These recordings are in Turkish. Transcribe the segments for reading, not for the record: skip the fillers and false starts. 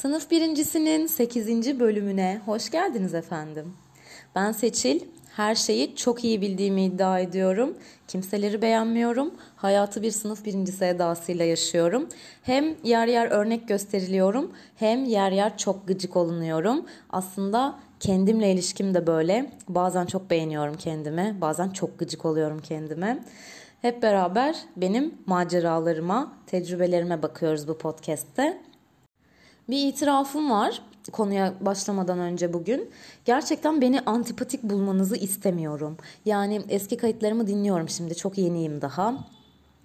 Sınıf birincisinin 8. bölümüne hoş geldiniz efendim. Ben Seçil, her şeyi çok iyi bildiğimi iddia ediyorum. Kimseleri beğenmiyorum. Hayatı bir sınıf birincisi edasıyla yaşıyorum. Hem yer yer örnek gösteriliyorum, hem yer yer çok gıcık olunuyorum. Aslında kendimle ilişkim de böyle. Bazen çok beğeniyorum kendime, bazen çok gıcık oluyorum kendime. Hep beraber benim maceralarıma, tecrübelerime bakıyoruz bu podcast'te. Bir itirafım var konuya başlamadan önce bugün. Gerçekten beni antipatik bulmanızı istemiyorum. Yani eski kayıtlarımı dinliyorum şimdi, çok yeniyim daha.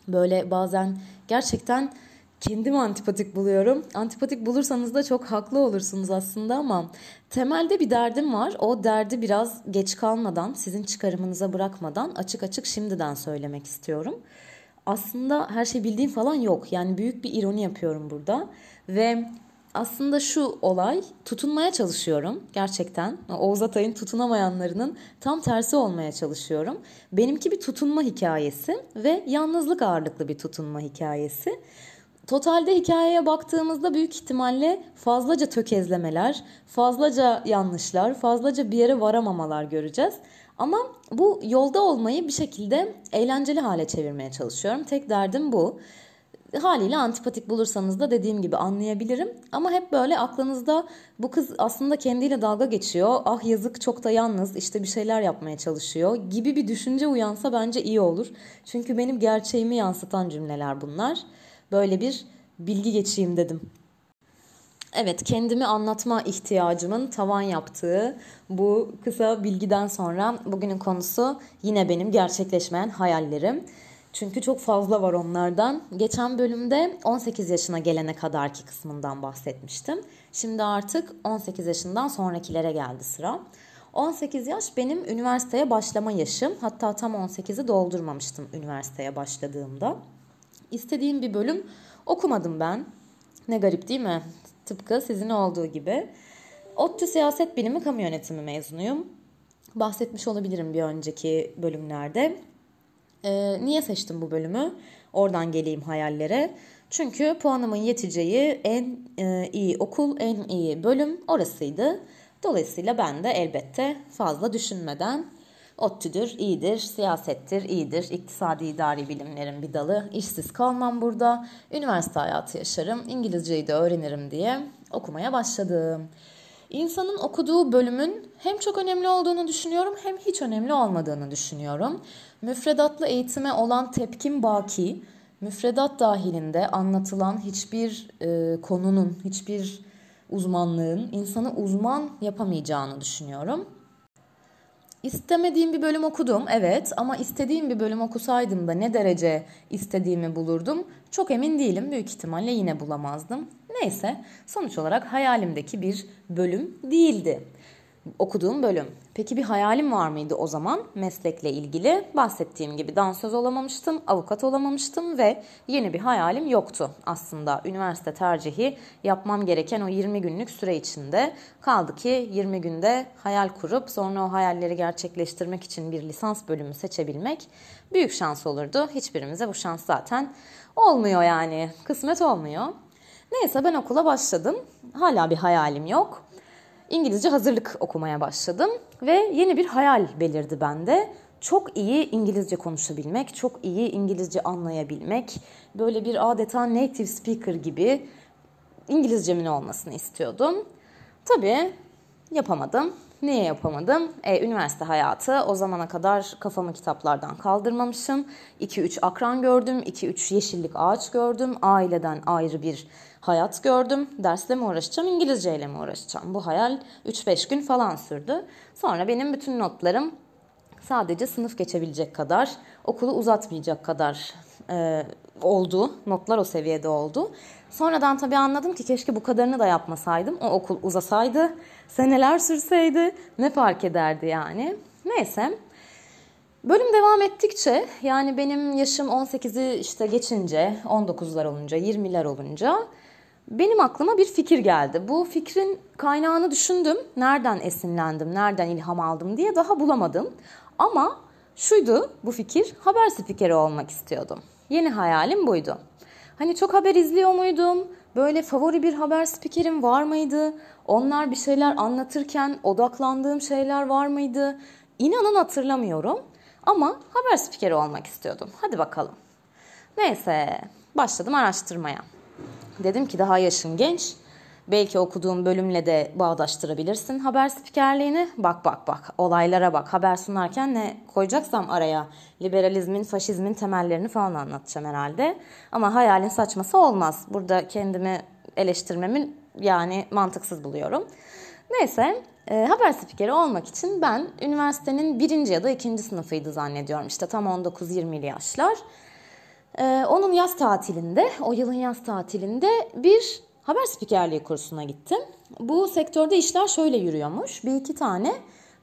Böyle bazen gerçekten kendimi antipatik buluyorum. Antipatik bulursanız da çok haklı olursunuz aslında ama temelde bir derdim var. O derdi biraz geç kalmadan, sizin çıkarımınıza bırakmadan açık açık şimdiden söylemek istiyorum. Aslında her şey bildiğim falan yok. Yani büyük bir ironi yapıyorum burada. Ve aslında şu olay, tutunmaya çalışıyorum gerçekten. Oğuz Atay'ın tutunamayanlarının tam tersi olmaya çalışıyorum. Benimki bir tutunma hikayesi ve yalnızlık ağırlıklı bir tutunma hikayesi. Totalde hikayeye baktığımızda büyük ihtimalle fazlaca tökezlemeler, fazlaca yanlışlar, fazlaca bir yere varamamalar göreceğiz. Ama bu yolda olmayı bir şekilde eğlenceli hale çevirmeye çalışıyorum. Tek derdim bu. Haliyle antipatik bulursanız da dediğim gibi anlayabilirim. Ama hep böyle aklınızda bu kız aslında kendiyle dalga geçiyor, ah yazık çok da yalnız, işte bir şeyler yapmaya çalışıyor gibi bir düşünce uyansa bence iyi olur. Çünkü benim gerçeğimi yansıtan cümleler bunlar. Böyle bir bilgi geçeyim dedim. Evet, kendimi anlatma ihtiyacımın tavan yaptığı bu kısa bilgiden sonra bugünün konusu yine benim gerçekleşmeyen hayallerim. Çünkü çok fazla var onlardan. Geçen bölümde 18 yaşına gelene kadarki kısmından bahsetmiştim. Şimdi artık 18 yaşından sonrakilere geldi sıra. 18 yaş benim üniversiteye başlama yaşım. Hatta tam 18'i doldurmamıştım üniversiteye başladığımda. İstediğim bir bölüm okumadım ben. Ne garip değil mi? Tıpkı sizin olduğu gibi. ODTÜ Siyaset Bilimi Kamu Yönetimi mezunuyum. Bahsetmiş olabilirim bir önceki bölümlerde. Niye seçtim bu bölümü? Oradan geleyim hayallere. Çünkü puanımın yeteceği en iyi okul, en iyi bölüm orasıydı. Dolayısıyla ben de elbette fazla düşünmeden ODTÜ'dür, iyidir, siyasettir, iyidir, iktisadi idari bilimlerin bir dalı, işsiz kalmam burada, üniversite hayatı yaşarım, İngilizceyi de öğrenirim diye okumaya başladım. İnsanın okuduğu bölümün hem çok önemli olduğunu düşünüyorum, hem hiç önemli olmadığını düşünüyorum. Müfredatlı eğitime olan tepkim baki, müfredat dahilinde anlatılan hiçbir konunun, hiçbir uzmanlığın insanı uzman yapamayacağını düşünüyorum. İstemediğim bir bölüm okudum, evet, ama istediğim bir bölüm okusaydım da ne derece istediğimi bulurdum? Çok emin değilim, büyük ihtimalle yine bulamazdım. Neyse, sonuç olarak hayalimdeki bir bölüm değildi okuduğum bölüm. Peki bir hayalim var mıydı o zaman meslekle ilgili? Bahsettiğim gibi dansöz olamamıştım, avukat olamamıştım ve yeni bir hayalim yoktu. Aslında üniversite tercihi yapmam gereken o 20 günlük süre içinde, kaldı ki 20 günde hayal kurup sonra o hayalleri gerçekleştirmek için bir lisans bölümü seçebilmek büyük şans olurdu. Hiçbirimize bu şans zaten olmuyor yani, kısmet olmuyor. Neyse, ben okula başladım. Hala bir hayalim yok. İngilizce hazırlık okumaya başladım ve yeni bir hayal belirdi bende. Çok iyi İngilizce konuşabilmek, çok iyi İngilizce anlayabilmek, böyle bir adeta native speaker gibi İngilizcemin olmasını istiyordum. Tabii yapamadım. Niye yapamadım? Üniversite hayatı, o zamana kadar kafamı kitaplardan kaldırmamışım. 2-3 akran gördüm, 2-3 yeşillik ağaç gördüm, aileden ayrı bir hayat gördüm. Dersle mi uğraşacağım, İngilizceyle mi uğraşacağım? Bu hayal 3-5 gün falan sürdü. Sonra benim bütün notlarım sadece sınıf geçebilecek kadar, okulu uzatmayacak kadar oldu. Notlar o seviyede oldu. Sonradan tabii anladım ki keşke bu kadarını da yapmasaydım. O okul uzasaydı, seneler sürseydi ne fark ederdi yani. Neyse, bölüm devam ettikçe, yani benim yaşım 18'i işte geçince, 19'lar olunca, 20'ler olunca benim aklıma bir fikir geldi. Bu fikrin kaynağını düşündüm. Nereden esinlendim, nereden ilham aldım diye daha bulamadım. Ama şuydu bu fikir, haber spikeri olmak istiyordum. Yeni hayalim buydu. Hani çok haber izliyor muydum? Böyle favori bir haber spikerim var mıydı? Onlar bir şeyler anlatırken odaklandığım şeyler var mıydı? İnanın hatırlamıyorum ama haber spikeri olmak istiyordum. Hadi bakalım. Neyse, başladım araştırmaya. Dedim ki daha yaşın genç. Belki okuduğum bölümle de bağdaştırabilirsin haber spikerliğini. Bak, olaylara bak. Haber sunarken ne koyacaksam araya, liberalizmin, faşizmin temellerini falan anlatacağım herhalde. Ama hayalin saçması olmaz. Burada kendimi eleştirmemi yani mantıksız buluyorum. Neyse, haber spikeri olmak için ben üniversitenin 1. ya da 2. sınıfıydı zannediyorum. İşte tam 19-20'li yaşlar. Onun yaz tatilinde, o yılın yaz tatilinde bir haber spikerliği kursuna gittim. Bu sektörde işler şöyle yürüyormuş. 1-2 tane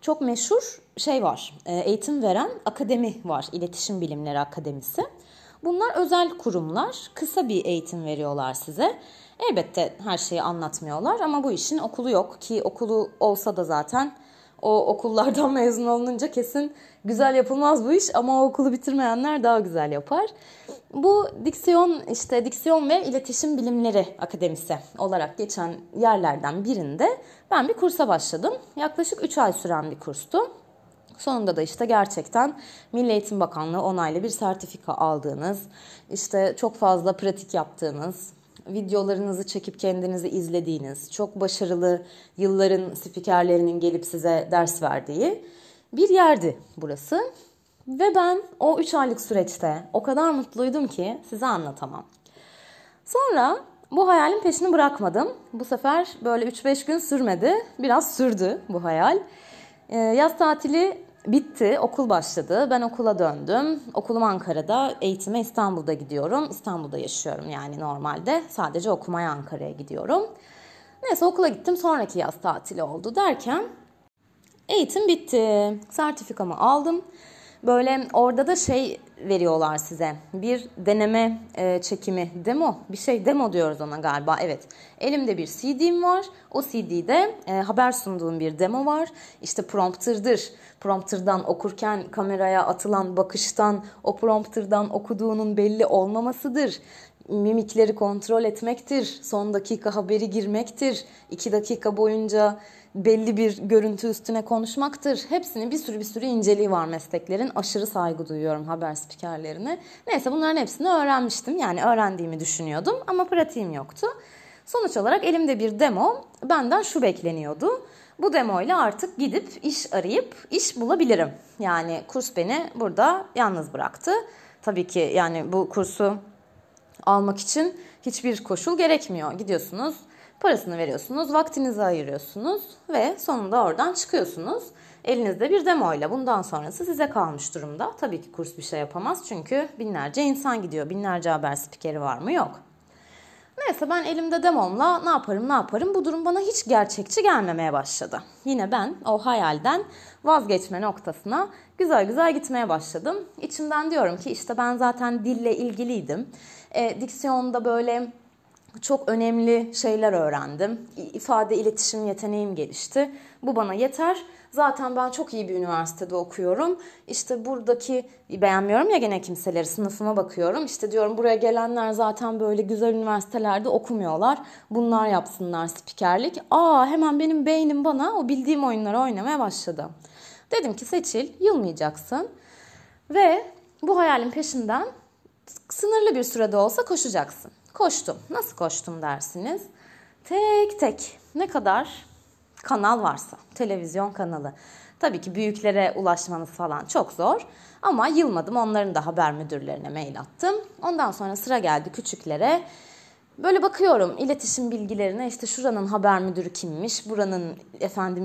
çok meşhur şey var. Eğitim veren akademi var. İletişim Bilimleri Akademisi. Bunlar özel kurumlar. Kısa bir eğitim veriyorlar size. Elbette her şeyi anlatmıyorlar ama bu işin okulu yok ki okulu olsa da zaten o okullardan mezun olununca kesin güzel yapılmaz bu iş ama o okulu bitirmeyenler daha güzel yapar. Bu diksiyon ve iletişim bilimleri akademisi olarak geçen yerlerden birinde ben bir kursa başladım. Yaklaşık 3 ay süren bir kurstu. Sonunda da işte gerçekten Milli Eğitim Bakanlığı onaylı bir sertifika aldığınız, işte çok fazla pratik yaptığınız, videolarınızı çekip kendinizi izlediğiniz, çok başarılı yılların spikerlerinin gelip size ders verdiği bir yerdi burası. Ve ben o 3 aylık süreçte o kadar mutluydum ki size anlatamam. Sonra bu hayalin peşini bırakmadım. Bu sefer böyle 3-5 gün sürmedi. Biraz sürdü bu hayal. Yaz tatili bitti, okul başladı. Ben okula döndüm. Okulum Ankara'da, eğitime İstanbul'da gidiyorum. İstanbul'da yaşıyorum yani normalde. Sadece okumaya Ankara'ya gidiyorum. Neyse okula gittim. Sonraki yaz tatili oldu derken eğitim bitti. Sertifikamı aldım. Böyle orada da şey veriyorlar size. Bir deneme çekimi, demo. Bir şey demo diyoruz ona galiba. Evet. Elimde bir CD'm var. O CD'de haber sunduğum bir demo var. İşte prompter'dır. Prompter'dan okurken kameraya atılan bakıştan, o prompter'dan okuduğunun belli olmamasıdır. Mimikleri kontrol etmektir. Son dakika haberi girmektir. 2 dakika boyunca belli bir görüntü üstüne konuşmaktır. Hepsinin bir sürü inceliği var mesleklerin. Aşırı saygı duyuyorum haber spikerlerine. Neyse bunların hepsini öğrenmiştim. Yani öğrendiğimi düşünüyordum ama pratiğim yoktu. Sonuç olarak elimde bir demo. Benden şu bekleniyordu. Bu demo ile artık gidip iş arayıp iş bulabilirim. Yani kurs beni burada yalnız bıraktı. Tabii ki yani bu kursu almak için hiçbir koşul gerekmiyor. Gidiyorsunuz, parasını veriyorsunuz, vaktinizi ayırıyorsunuz ve sonunda oradan çıkıyorsunuz. Elinizde bir demoyla. Bundan sonrası size kalmış durumda. Tabii ki kurs bir şey yapamaz çünkü binlerce insan gidiyor. Binlerce haber spikeri var mı? Yok. Neyse ben elimde demomla ne yaparım? Bu durum bana hiç gerçekçi gelmemeye başladı. Yine ben o hayalden vazgeçme noktasına güzel gitmeye başladım. İçimden diyorum ki işte ben zaten dille ilgiliydim. Diksiyonda böyle çok önemli şeyler öğrendim. İfade, iletişim yeteneğim gelişti. Bu bana yeter. Zaten ben çok iyi bir üniversitede okuyorum. İşte buradaki beğenmiyorum ya gene kimseleri, sınıfıma bakıyorum. İşte diyorum buraya gelenler zaten böyle güzel üniversitelerde okumuyorlar. Bunlar yapsınlar spikerlik. Hemen benim beynim bana o bildiğim oyunları oynamaya başladı. Dedim ki Seçil, yılmayacaksın. Ve bu hayalin peşinden sınırlı bir sürede olsa koşacaksın. Koştum. Nasıl koştum dersiniz? Tek tek ne kadar kanal varsa, televizyon kanalı. Tabii ki büyüklere ulaşmanız falan çok zor. Ama yılmadım. Onların da haber müdürlerine mail attım. Ondan sonra sıra geldi küçüklere. Böyle bakıyorum iletişim bilgilerine, işte şuranın haber müdürü kimmiş, buranın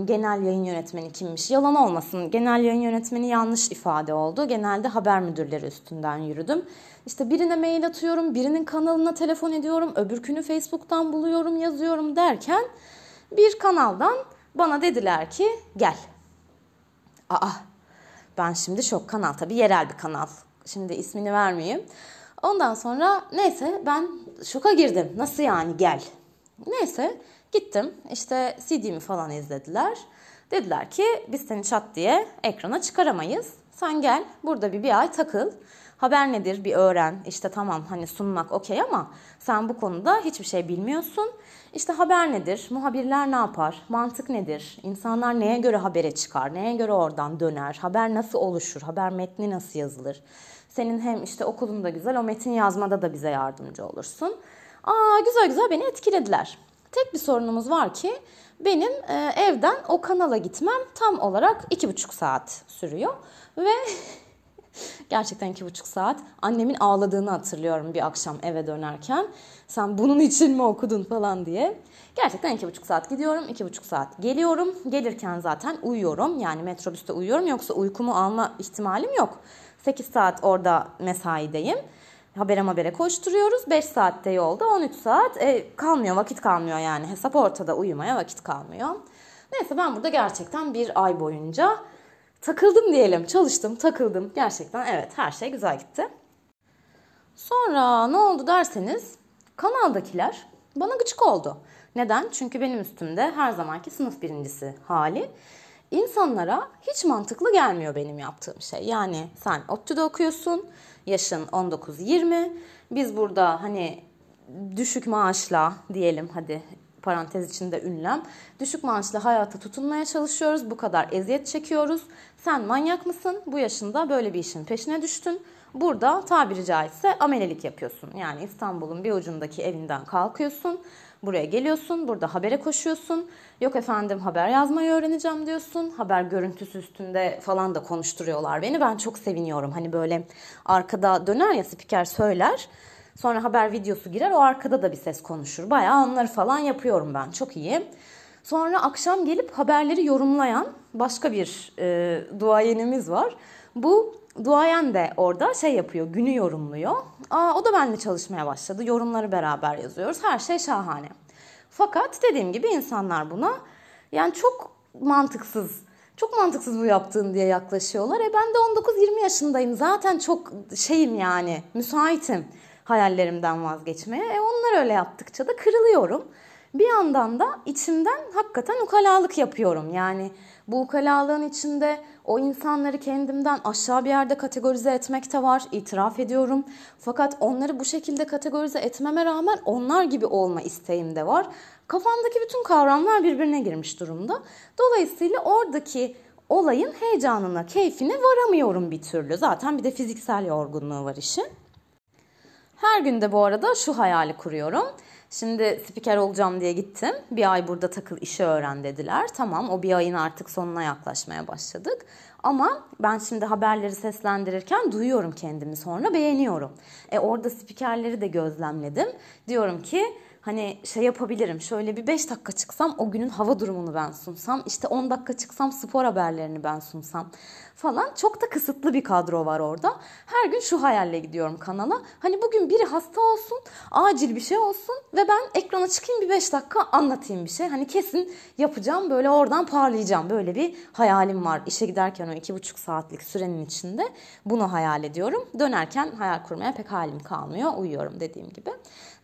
genel yayın yönetmeni kimmiş. Yalan olmasın, genel yayın yönetmeni yanlış ifade oldu. Genelde haber müdürleri üstünden yürüdüm. İşte birine mail atıyorum, birinin kanalına telefon ediyorum, öbürkünü Facebook'tan buluyorum, yazıyorum derken bir kanaldan bana dediler ki gel. Ben şimdi şok kanal, tabii yerel bir kanal. Şimdi ismini vermeyeyim. Ondan sonra neyse ben şoka girdim. Nasıl yani gel? Neyse gittim. İşte CD'mi falan izlediler. Dediler ki biz seni çat diye ekrana çıkaramayız. Sen gel burada bir ay takıl. Haber nedir bir öğren. İşte tamam hani sunmak okey ama sen bu konuda hiçbir şey bilmiyorsun. İşte haber nedir? Muhabirler ne yapar? Mantık nedir? İnsanlar neye göre habere çıkar? Neye göre oradan döner? Haber nasıl oluşur? Haber metni nasıl yazılır? Senin hem işte okulunda güzel o metin yazmada da bize yardımcı olursun. Aa güzel güzel beni etkilediler. Tek bir sorunumuz var ki benim evden o kanala gitmem tam olarak 2,5 saat sürüyor. Ve gerçekten 2,5 saat annemin ağladığını hatırlıyorum bir akşam eve dönerken. Sen bunun için mi okudun falan diye. Gerçekten 2,5 saat gidiyorum, 2,5 saat geliyorum. Gelirken zaten uyuyorum yani metrobüste uyuyorum yoksa uykumu alma ihtimalim yok. 8 saat orada mesaideyim. Habere koşturuyoruz. 5 saatte yolda 13 saat kalmıyor, vakit kalmıyor yani. Hesap ortada, uyumaya vakit kalmıyor. Neyse ben burada gerçekten bir ay boyunca takıldım diyelim. Çalıştım, takıldım. Gerçekten evet her şey güzel gitti. Sonra ne oldu derseniz kanaldakiler bana gıcık oldu. Neden? Çünkü benim üstümde her zamanki sınıf birincisi hali. İnsanlara hiç mantıklı gelmiyor benim yaptığım şey. Yani sen ODTÜ'de okuyorsun, yaşın 19-20. Biz burada hani düşük maaşla diyelim hadi parantez içinde ünlem. Düşük maaşla hayata tutunmaya çalışıyoruz. Bu kadar eziyet çekiyoruz. Sen manyak mısın? Bu yaşında böyle bir işin peşine düştün. Burada tabiri caizse amelelik yapıyorsun. Yani İstanbul'un bir ucundaki evinden kalkıyorsun. Buraya geliyorsun, burada habere koşuyorsun. Yok efendim haber yazmayı öğreneceğim diyorsun. Haber görüntüsü üstünde falan da konuşturuyorlar beni. Ben çok seviniyorum. Hani böyle arkada döner ya spiker söyler. Sonra haber videosu girer. O arkada da bir ses konuşur. Bayağı onları falan yapıyorum ben. Çok iyi. Sonra akşam gelip haberleri yorumlayan başka bir duayenimiz var. Bu duayen de orada şey yapıyor, günü yorumluyor. Aa, o da benimle çalışmaya başladı. Yorumları beraber yazıyoruz. Her şey şahane. Fakat dediğim gibi insanlar buna yani çok mantıksız bu yaptığın diye yaklaşıyorlar. Ben de 19-20 yaşındayım. Zaten çok şeyim yani müsaitim hayallerimden vazgeçmeye. Onlar öyle yaptıkça da kırılıyorum. Bir yandan da içimden hakikaten ukalalık yapıyorum. Yani bu ukalalığın içinde o insanları kendimden aşağı bir yerde kategorize etmek de var. İtiraf ediyorum. Fakat onları bu şekilde kategorize etmeme rağmen onlar gibi olma isteğim de var. Kafamdaki bütün kavramlar birbirine girmiş durumda. Dolayısıyla oradaki olayın heyecanına, keyfine varamıyorum bir türlü. Zaten bir de fiziksel yorgunluğu var işin. Her gün de bu arada şu hayali kuruyorum. Şimdi spiker olacağım diye gittim. Bir ay burada takıl işi öğren dediler. Tamam o bir ayın artık sonuna yaklaşmaya başladık. Ama ben şimdi haberleri seslendirirken duyuyorum kendimi sonra beğeniyorum. Orada spikerleri de gözlemledim. Diyorum ki hani şey yapabilirim şöyle bir 5 dakika çıksam o günün hava durumunu ben sunsam. İşte 10 dakika çıksam spor haberlerini ben sunsam falan. Çok da kısıtlı bir kadro var orada. Her gün şu hayalle gidiyorum kanala. Hani bugün biri hasta olsun, acil bir şey olsun ve ben ekrana çıkayım bir 5 dakika anlatayım bir şey. Hani kesin yapacağım böyle oradan parlayacağım. Böyle bir hayalim var. İşe giderken o 2,5 saatlik sürenin içinde bunu hayal ediyorum. Dönerken hayal kurmaya pek halim kalmıyor. Uyuyorum dediğim gibi.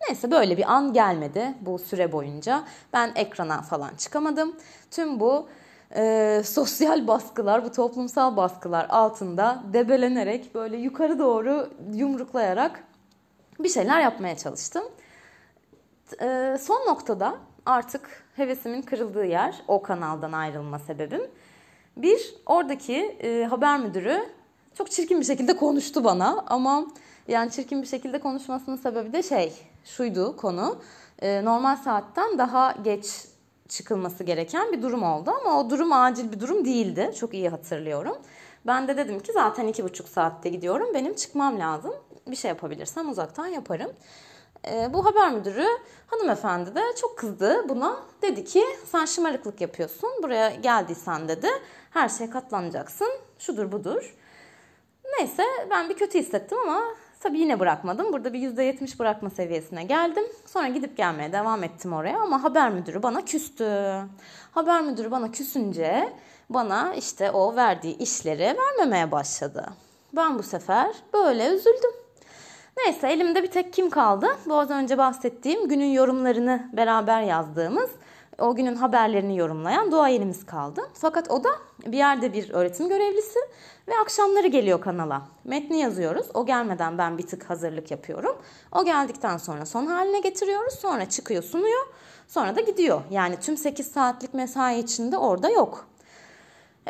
Neyse böyle bir an gelmedi bu süre boyunca. Ben ekrana falan çıkamadım. Tüm bu sosyal baskılar, bu toplumsal baskılar altında debelenerek böyle yukarı doğru yumruklayarak bir şeyler yapmaya çalıştım. Son noktada artık hevesimin kırıldığı yer, o kanaldan ayrılma sebebim. Bir, oradaki haber müdürü çok çirkin bir şekilde konuştu bana ama yani çirkin bir şekilde konuşmasının sebebi de şuydu konu. Normal saatten daha geç çıkılması gereken bir durum oldu ama o durum acil bir durum değildi. Çok iyi hatırlıyorum. Ben de dedim ki zaten 2,5 saatte gidiyorum. Benim çıkmam lazım. Bir şey yapabilirsem uzaktan yaparım. Bu haber müdürü hanımefendi de çok kızdı buna. Dedi ki sen şımarıklık yapıyorsun. Buraya geldiysen dedi her şeye katlanacaksın. Şudur budur. Neyse ben bir kötü hissettim ama tabii yine bırakmadım. Burada bir %70 bırakma seviyesine geldim. Sonra gidip gelmeye devam ettim oraya ama haber müdürü bana küstü. Haber müdürü bana küsünce bana işte o verdiği işleri vermemeye başladı. Ben bu sefer böyle üzüldüm. Neyse elimde bir tek kim kaldı? Bu az önce bahsettiğim günün yorumlarını beraber yazdığımız o günün haberlerini yorumlayan duayenimiz kaldı. Fakat o da bir yerde bir öğretim görevlisi ve akşamları geliyor kanala. Metni yazıyoruz. O gelmeden ben bir tık hazırlık yapıyorum. O geldikten sonra son haline getiriyoruz. Sonra çıkıyor, sunuyor. Sonra da gidiyor. Yani tüm 8 saatlik mesai içinde orada yok.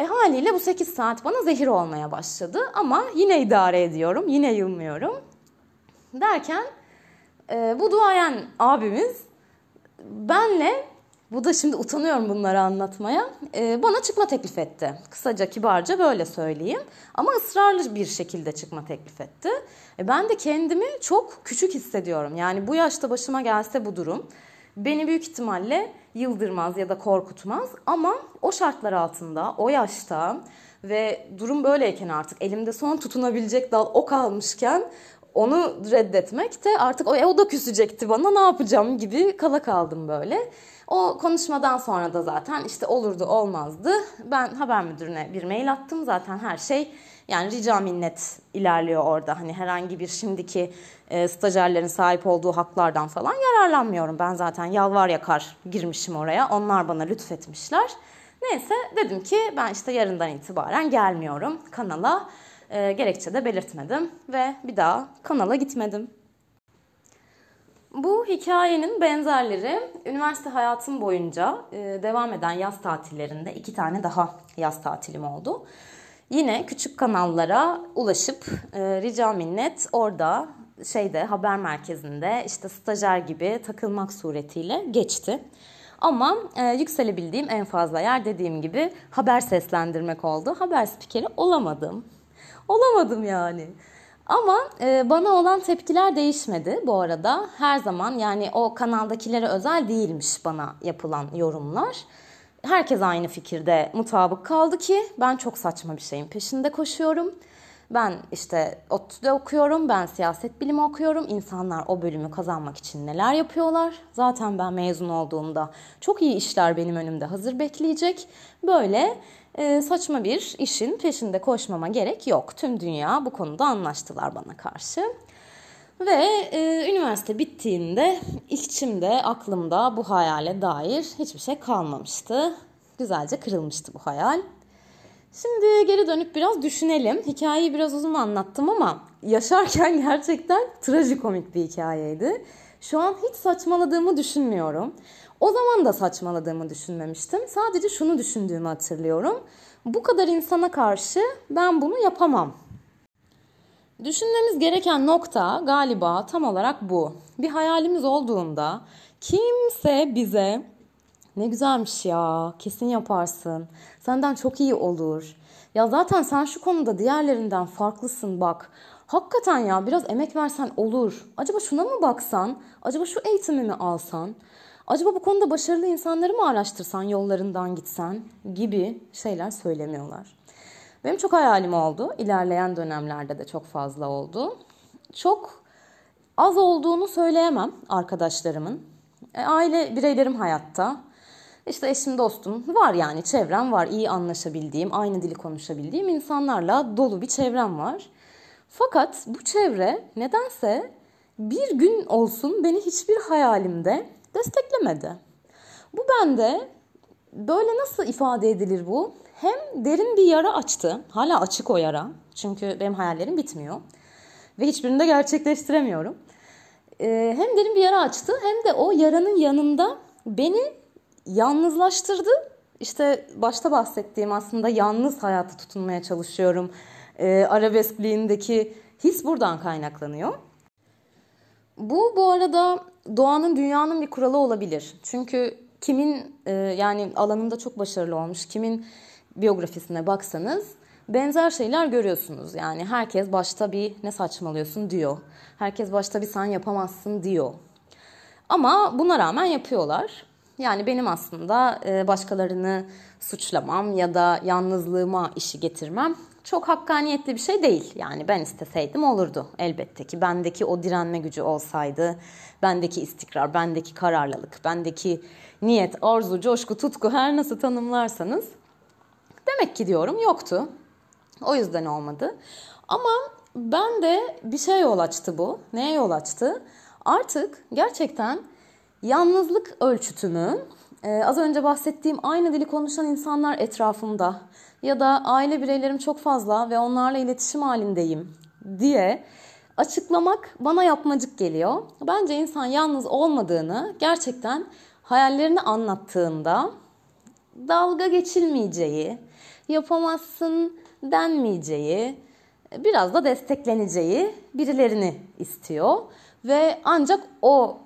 Haliyle bu 8 saat bana zehir olmaya başladı. Ama yine idare ediyorum. Yine yılmıyorum. Derken bu duayen abimiz benle, bu da şimdi utanıyorum bunları anlatmaya, bana çıkma teklif etti. Kısaca, kibarca böyle söyleyeyim. Ama ısrarlı bir şekilde çıkma teklif etti. Ben de kendimi çok küçük hissediyorum. Yani bu yaşta başıma gelse bu durum beni büyük ihtimalle yıldırmaz ya da korkutmaz. Ama o şartlar altında, o yaşta ve durum böyleyken, artık elimde son tutunabilecek dal o kalmışken onu reddetmek de artık o da küsecekti bana, ne yapacağım gibi kala kaldım böyle. O konuşmadan sonra da zaten işte olurdu olmazdı. Ben haber müdürüne bir mail attım. Zaten her şey, yani rica minnet ilerliyor orada. Hani herhangi bir şimdiki stajyerlerin sahip olduğu haklardan falan yararlanmıyorum. Ben zaten yalvar yakar girmişim oraya. Onlar bana lütfetmişler. Neyse, dedim ki ben işte yarından itibaren gelmiyorum kanala. Gerekçe de belirtmedim ve bir daha kanala gitmedim. Bu hikayenin benzerleri üniversite hayatım boyunca devam eden yaz tatillerinde 2 tane daha yaz tatilim oldu. Yine küçük kanallara ulaşıp rica minnet orada haber merkezinde işte stajyer gibi takılmak suretiyle geçti. Ama yükselebildiğim en fazla yer, dediğim gibi, haber seslendirmek oldu. Haber spikeri olamadım. Olamadım yani. Ama bana olan tepkiler değişmedi bu arada. Her zaman, yani o kanaldakilere özel değilmiş bana yapılan yorumlar. Herkes aynı fikirde mutabık kaldı ki ben çok saçma bir şeyin peşinde koşuyorum. Ben işte ODTÜ'de okuyorum, ben siyaset bilimi okuyorum. İnsanlar o bölümü kazanmak için neler yapıyorlar? Zaten ben mezun olduğumda çok iyi işler benim önümde hazır bekleyecek. Böyle saçma bir işin peşinde koşmama gerek yok. Tüm dünya bu konuda anlaştılar bana karşı. Ve üniversite bittiğinde içimde, aklımda bu hayale dair hiçbir şey kalmamıştı. Güzelce kırılmıştı bu hayal. Şimdi geri dönüp biraz düşünelim. Hikayeyi biraz uzun anlattım ama yaşarken gerçekten trajikomik bir hikayeydi. Şu an hiç saçmaladığımı düşünmüyorum. O zaman da saçmaladığımı düşünmemiştim. Sadece şunu düşündüğümü hatırlıyorum. Bu kadar insana karşı ben bunu yapamam. Düşünmemiz gereken nokta galiba tam olarak bu. Bir hayalimiz olduğunda kimse bize "Ne güzelmiş ya, kesin yaparsın, senden çok iyi olur, ya zaten sen şu konuda diğerlerinden farklısın bak, hakikaten ya biraz emek versen olur, acaba şuna mı baksan, acaba şu eğitimi mi alsan, acaba bu konuda başarılı insanları mı araştırsan, yollarından gitsen" gibi şeyler söylemiyorlar. Benim çok hayalim oldu, ilerleyen dönemlerde de çok fazla oldu. Çok az olduğunu söyleyemem arkadaşlarımın. Aile bireylerim hayatta. İşte eşim, dostum var, yani çevrem var. İyi anlaşabildiğim, aynı dili konuşabildiğim insanlarla dolu bir çevrem var. Fakat bu çevre nedense bir gün olsun beni hiçbir hayalimde desteklemedi. Bu bende, böyle nasıl ifade edilir bu? Hem derin bir yara açtı. Hala açık o yara. Çünkü benim hayallerim bitmiyor. Ve hiçbirini de gerçekleştiremiyorum. Hem derin bir yara açtı, hem de o yaranın yanında beni yalnızlaştırdı. İşte başta bahsettiğim, aslında yalnız hayata tutunmaya çalışıyorum arabeskliğindeki his buradan kaynaklanıyor. Bu arada doğanın, dünyanın bir kuralı olabilir. Çünkü kimin yani alanında çok başarılı olmuş, kimin biyografisine baksanız benzer şeyler görüyorsunuz. Yani herkes başta bir "ne saçmalıyorsun" diyor. Herkes başta bir "sen yapamazsın" diyor. Ama buna rağmen yapıyorlar. Yani benim aslında başkalarını suçlamam ya da yalnızlığıma işi getirmem çok hakkaniyetli bir şey değil. Yani ben isteseydim olurdu elbette ki. Bendeki o direnme gücü olsaydı, bendeki istikrar, bendeki kararlılık, bendeki niyet, arzu, coşku, tutku, her nasıl tanımlarsanız, demek ki diyorum, yoktu. O yüzden olmadı. Ama ben de bir şeye yol açtı bu. Neye yol açtı? Artık gerçekten yalnızlık ölçütümü Az önce bahsettiğim aynı dili konuşan insanlar etrafımda ya da aile bireylerim çok fazla ve onlarla iletişim halindeyim diye açıklamak bana yapmacık geliyor. Bence insan yalnız olmadığını gerçekten hayallerini anlattığında dalga geçilmeyeceği, yapamazsın denmeyeceği, biraz da destekleneceği birilerini istiyor ve ancak o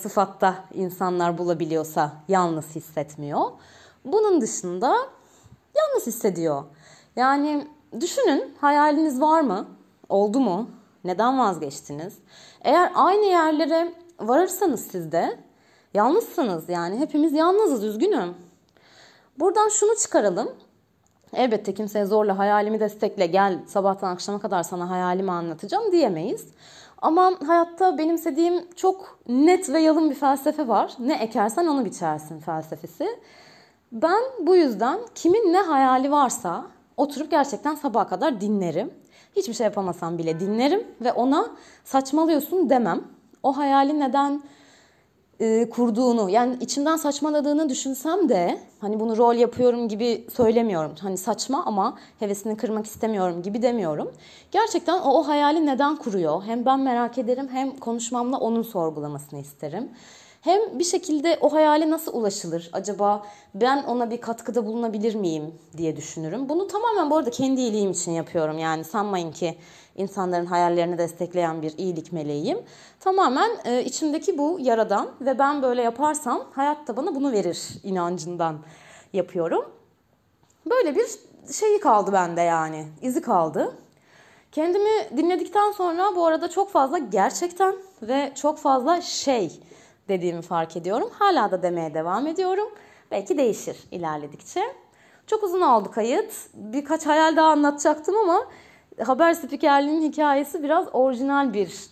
sıfatta insanlar bulabiliyorsa yalnız hissetmiyor. Bunun dışında yalnız hissediyor. Yani düşünün, hayaliniz var mı? Oldu mu? Neden vazgeçtiniz? Eğer aynı yerlere varırsanız siz de yalnızsınız. Yani hepimiz yalnızız, üzgünüm. Buradan şunu çıkaralım. Elbette kimseye zorla hayalimi destekle, gel sabahtan akşama kadar sana hayalimi anlatacağım diyemeyiz. Ama hayatta benimsediğim çok net ve yalın bir felsefe var. Ne ekersen onu biçersin felsefesi. Ben bu yüzden kimin ne hayali varsa oturup gerçekten sabaha kadar dinlerim. Hiçbir şey yapamasam bile dinlerim ve ona saçmalıyorsun demem. O hayali neden kurduğunu, yani içimden saçmaladığını düşünsem de hani bunu rol yapıyorum gibi söylemiyorum. Hani saçma ama hevesini kırmak istemiyorum gibi demiyorum. Gerçekten o hayali neden kuruyor? Hem ben merak ederim, hem konuşmamla onun sorgulamasını isterim. Hem bir şekilde o hayale nasıl ulaşılır? Acaba ben ona bir katkıda bulunabilir miyim diye düşünürüm. Bunu tamamen bu arada kendi iyiliğim için yapıyorum. Yani sanmayın ki insanların hayallerini destekleyen bir iyilik meleğiyim. Tamamen içimdeki bu yaradan ve ben böyle yaparsam hayat da bana bunu verir inancından yapıyorum. Böyle bir şeyi kaldı bende, yani izi kaldı. Kendimi dinledikten sonra bu arada çok fazla gerçekten ve çok fazla şey dediğimi fark ediyorum. Hala da demeye devam ediyorum. Belki değişir ilerledikçe. Çok uzun oldu kayıt. Birkaç hayal daha anlatacaktım ama haber spikerliğinin hikayesi biraz orijinal bir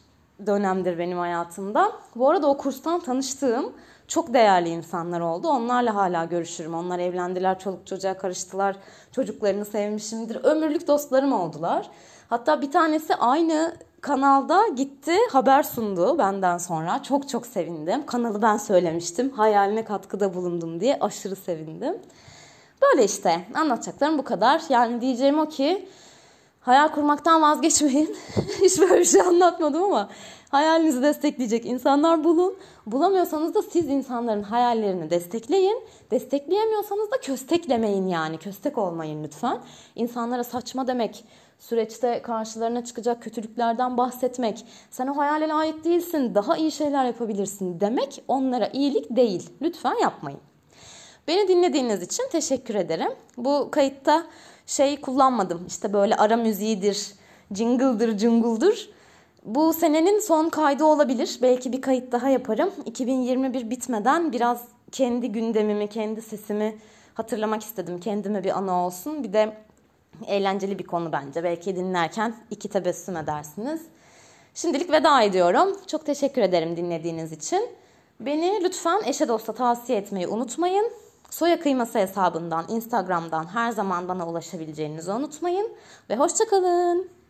dönemdir benim hayatımda. Bu arada o kurstan tanıştığım çok değerli insanlar oldu. Onlarla hala görüşürüm. Onlar evlendiler, çoluk çocuğa karıştılar. Çocuklarını sevmişimdir. Ömürlük dostlarım oldular. Hatta bir tanesi aynı kanalda gitti, haber sundu benden sonra. Çok çok sevindim. Kanalı ben söylemiştim. Hayaline katkıda bulundum diye aşırı sevindim. Böyle işte, anlatacaklarım bu kadar. Yani diyeceğim o ki hayal kurmaktan vazgeçmeyin. Hiç böyle bir şey anlatmadım ama hayalinizi destekleyecek insanlar bulun. Bulamıyorsanız da siz insanların hayallerini destekleyin. Destekleyemiyorsanız da kösteklemeyin yani. Köstek olmayın lütfen. İnsanlara saçma demek, süreçte karşılarına çıkacak kötülüklerden bahsetmek, sen o hayale layık değilsin, daha iyi şeyler yapabilirsin demek onlara iyilik değil. Lütfen yapmayın. Beni dinlediğiniz için teşekkür ederim. Bu kayıtta şey kullanmadım. İşte böyle ara müziğidir, jingle'dır, jingle'dır. Bu senenin son kaydı olabilir. Belki bir kayıt daha yaparım. 2021 bitmeden biraz kendi gündemimi, kendi sesimi hatırlamak istedim. Kendime bir ana olsun. Bir de eğlenceli bir konu bence. Belki dinlerken iki tebessüm edersiniz. Şimdilik veda ediyorum. Çok teşekkür ederim dinlediğiniz için. Beni lütfen eşe dosta tavsiye etmeyi unutmayın. Soya Kıyması hesabından, Instagram'dan her zaman bana ulaşabileceğinizi unutmayın. Ve hoşça kalın.